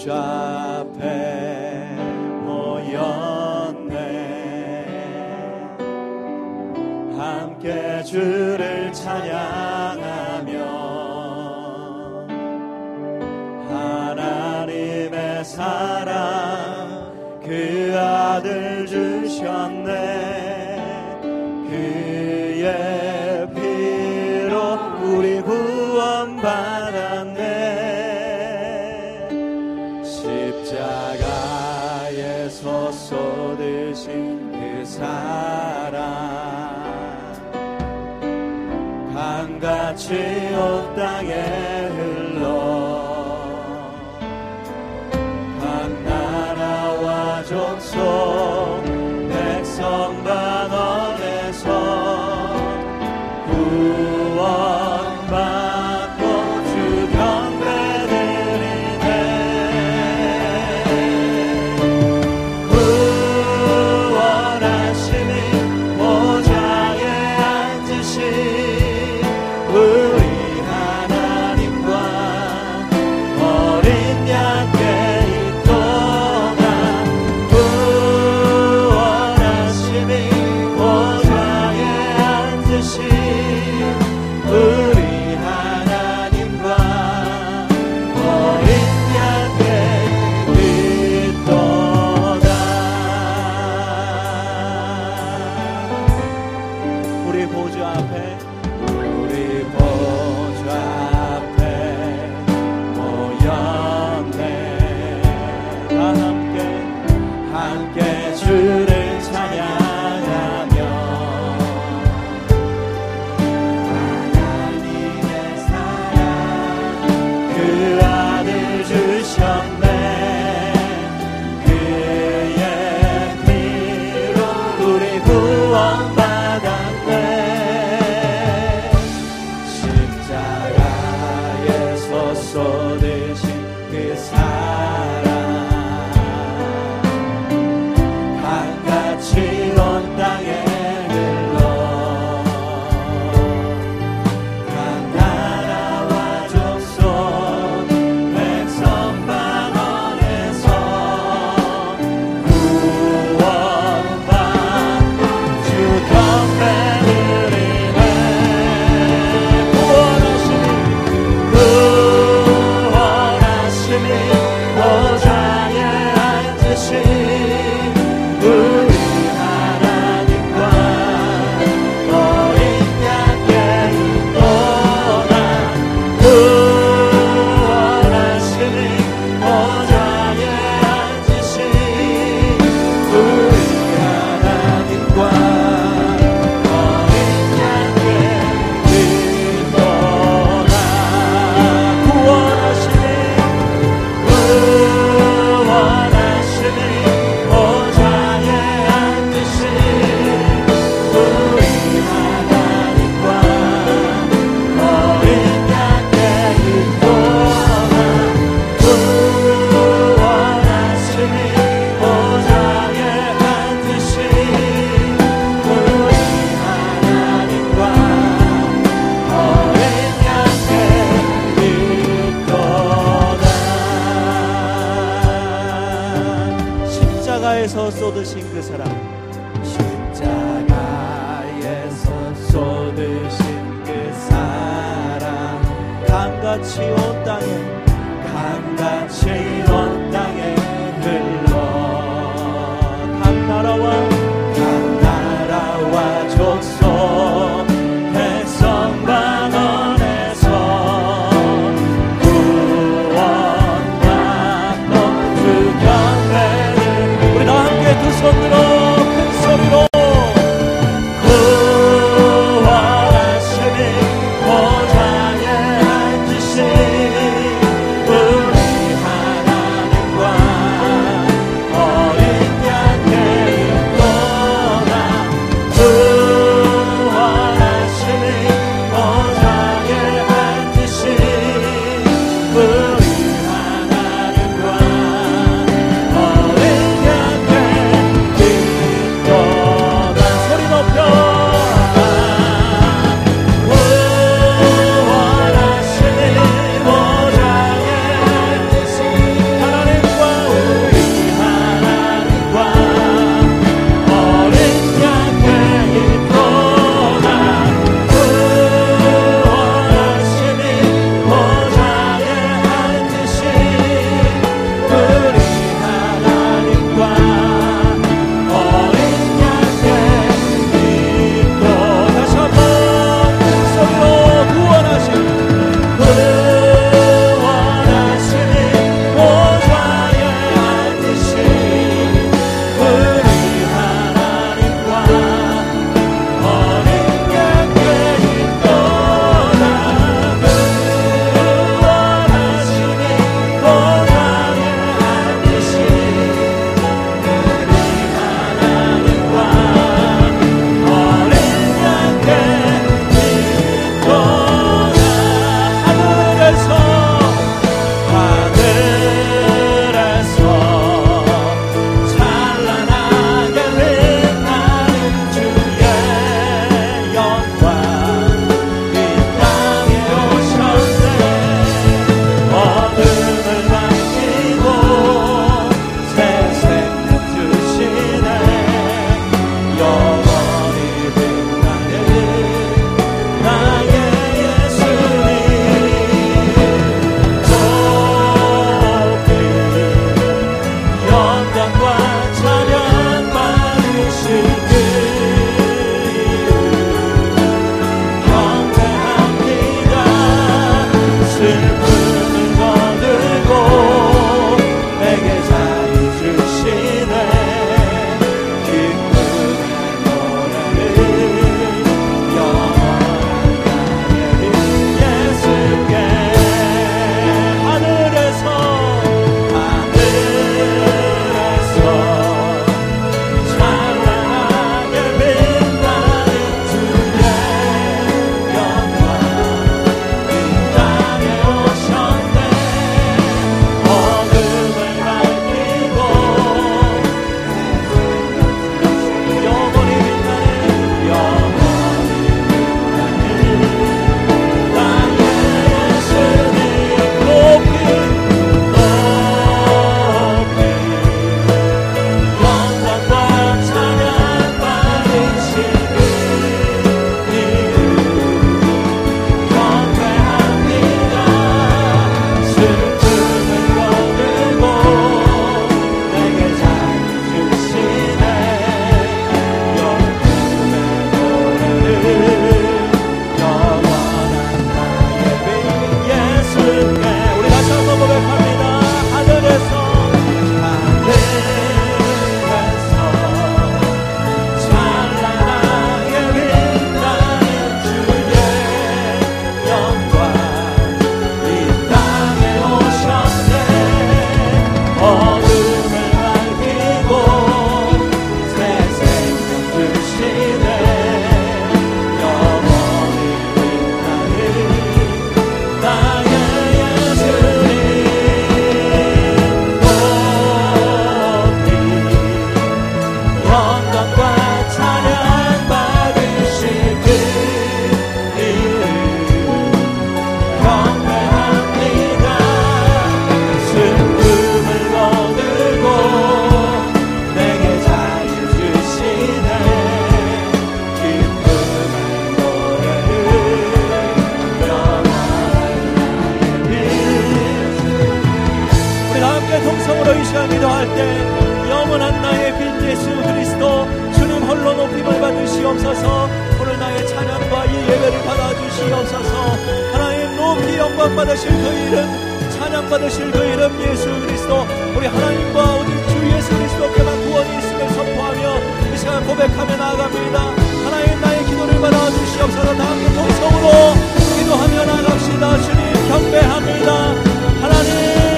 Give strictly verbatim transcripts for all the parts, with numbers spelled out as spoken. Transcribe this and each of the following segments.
주좌 앞에 모였네. 함께 주를 찬양하며 하나님의 사랑 그 아들 주셨네. 그의 피로 우리 구원받았네. 십자가에서 쏟으신 그 사랑 강같이 온 땅에 흘러 각 나라와 족속 백성 반원 구원받고 주 경배드리네. 구원하심이 보좌에 앉으신 우리 하나님과 어린 양께 있도다. 구원하심이 보좌에 앉으신 우리 하나님과 어린 양께 있도다. 우리 보좌 앞에 우리 보좌 앞에 모였네. 다 함께 함께 주를 찬양 십자가에서 쏟으신 그 사랑, 십자가에서 쏟으신 그 사랑, 강같이 온 땅에, 강같이 온 땅에 흘러, 각 나라와, 각 나라와 족속, 백성 반원. 구원하심이 보좌에 앉으신 우리 하나님 주시옵소서. 하나님 높이 영광 받으실 그 이름, 찬양 받으실 그 이름 예수 그리스도, 우리 하나님과 오직 주 예수 그리스도께만 구원이 있음을 선포하며 이 시간 고백하며 나아갑니다. 하나님 나의 기도를 받아 주시옵소서. 다 함께 통성으로 기도하며 나갑시다. 주님 경배합니다. 하나님 내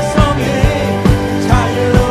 성이 자유함을 얻어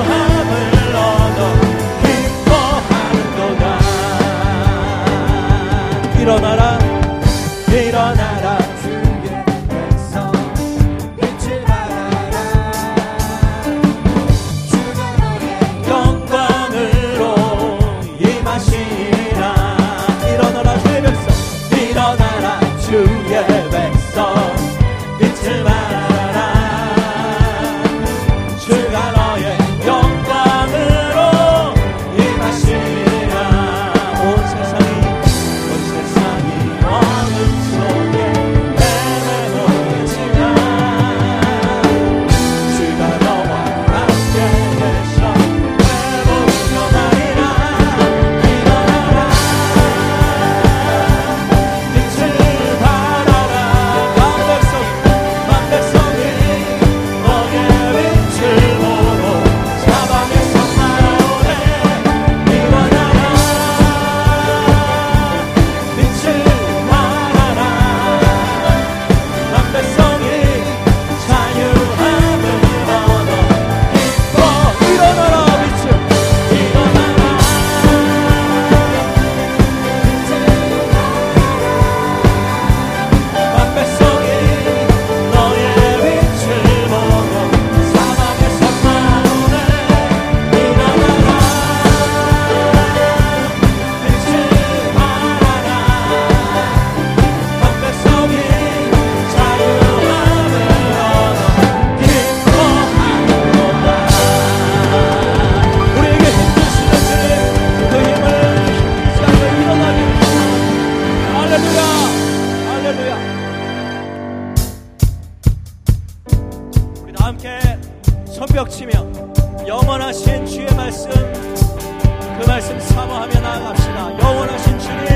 하며 나아갑시다. 영원하신 주님,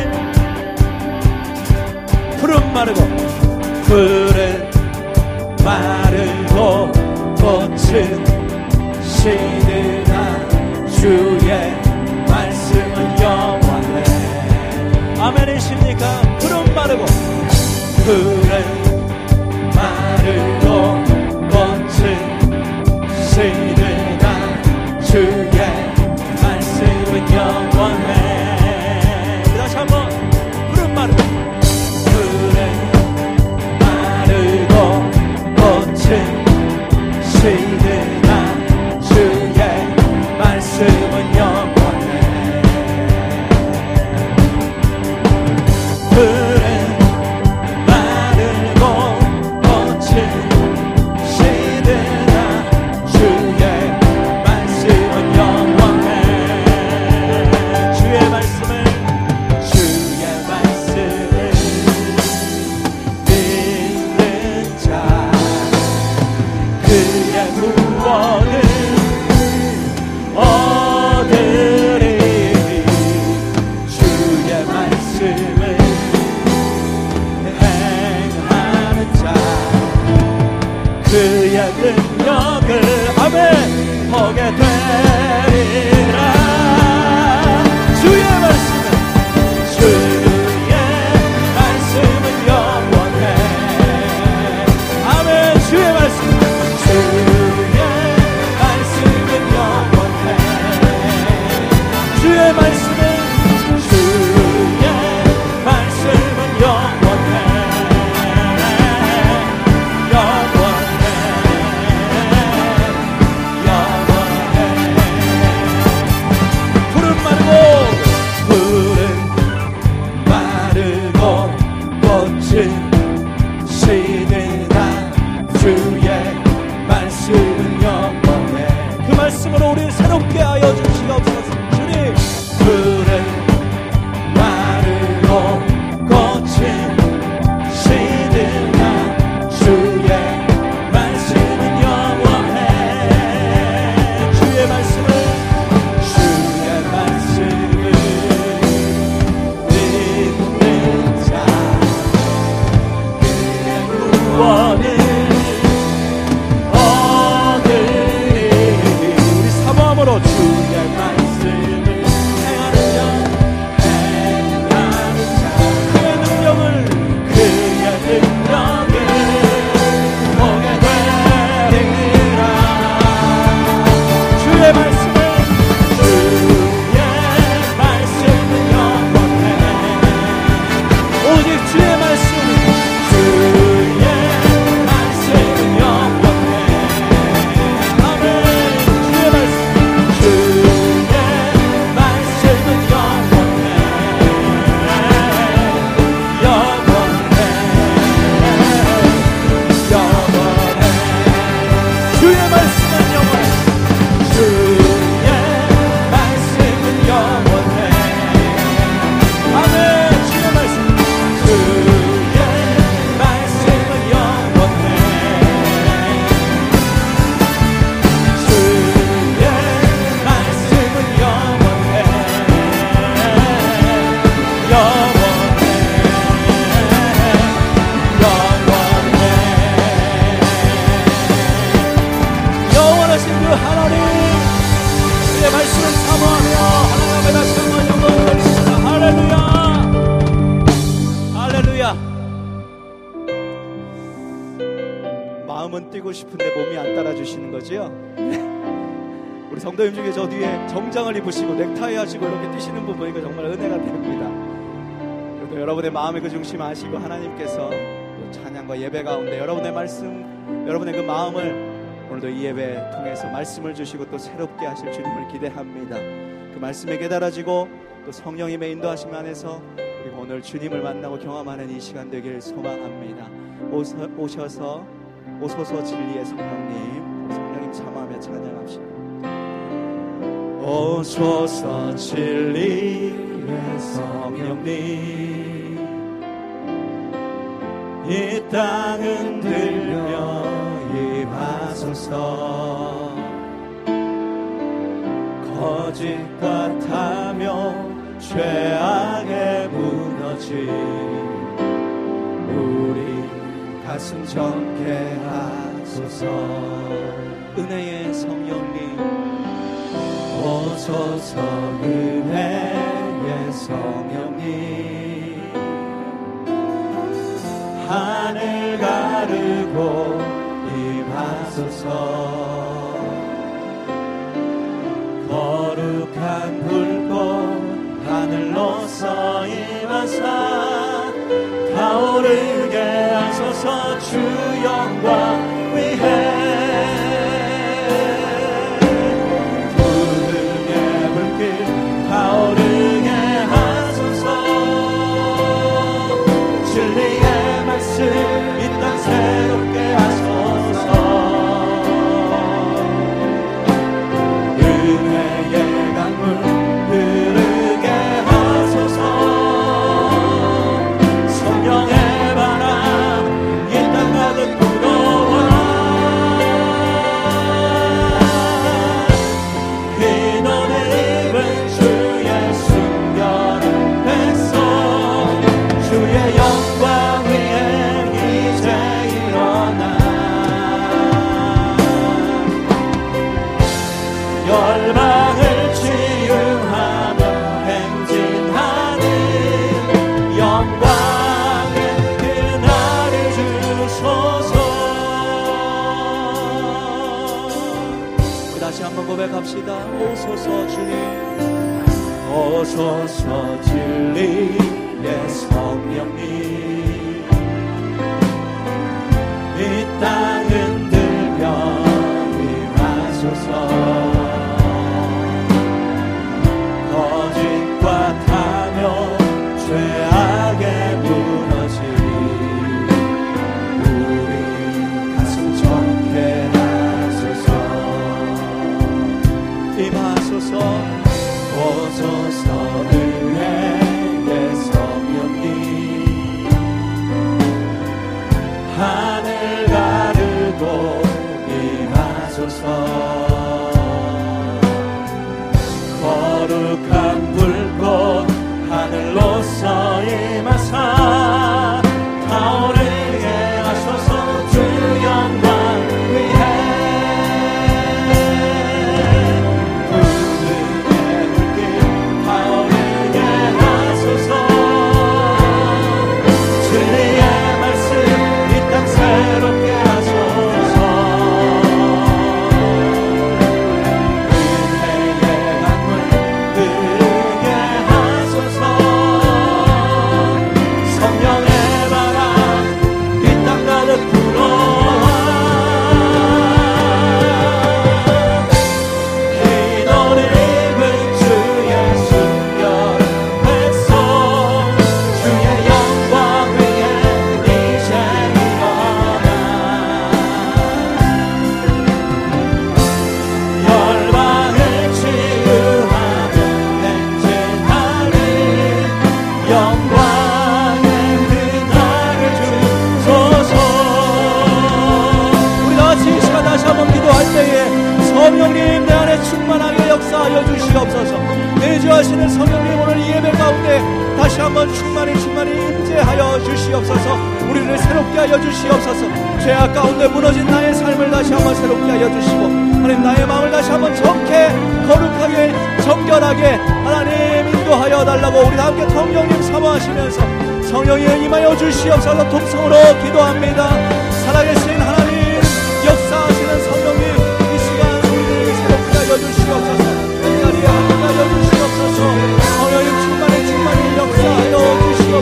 푸른 마르고 푸른 마르고 꽃은 시드나 주의 말씀은 영원해. 아멘이십니까? 푸른 마르고 푸른 마르고 꽃은 시드나 주의 영원해. 다시 한번 푸른 마르고 푸른 마르고 꽃은 시드나 주의 말씀은 영원해. 푸른 마르고 꽃은 시드나 주의 말씀은 영원해. 싶은데 몸이 안 따라주시는 거지요? 우리 성도님 중에 저 뒤에 정장을 입으시고 넥타이 하시고 이렇게 뛰시는 분 보니까 정말 은혜가 됩니다. 그래도 여러분의 마음의 그 중심 아시고 하나님께서 찬양과 예배 가운데 여러분의 말씀, 여러분의 그 마음을 오늘도 이 예배 통해서 말씀을 주시고 또 새롭게 하실 주님을 기대합니다. 그 말씀에 깨달아지고 또 성령님의 인도하심 안에서 그리고 오늘 주님을 만나고 경험하는 이 시간 되길 소망합니다. 오서, 오셔서 오소서 진리의 성령님, 성령님 참아하며 찬양합시다. 오소서 진리의 성령님, 이 땅은 들려 임하소서. 거짓 같으며 죄악에 무너진 우리 가슴 적게 하소서. 은혜의 성령님 오소서. 은혜의 성령님 하늘 가르고 임하소서. 거룩한 불꽃 하늘로서 임하사 타오르게 하소서. 주 영광 위에 부흥의 불길 타오르게 하소서. 진리의 말씀 이 땅 새롭게 하소서. 고백합시다. 오소서 주님, 오소서 진리의 성령님 이 땅은 들병이 마소서. 거짓과 탐욕 죄악에 무너진 우리 가슴 적게 임하소서. 오소서 은혜의 성령님 하늘 가르고 임하소서. 거룩한 불꽃 하늘로서 임하사 타오르게 하소서. 주 영광 위에 하시는 성령님 오늘 이 예배 가운데 다시 한번 충만히 충만히 임재하여 주시옵소서. 우리를 새롭게 하여 주시옵소서. 죄악 가운데 무너진 나의 삶을 다시 한번 새롭게 하여 주시고, 하나님 나의 마음을 다시 한번 적게 거룩하게 정결하게 하나님 인도하여 달라고 우리 다 함께 성령님 사모하시면서 성령에 임하여 주시옵소서. 통성으로 기도합니다. 살아계신 하나님 역사하시는 성령님 이 시간 우리를 새롭게 하여 주시옵소서.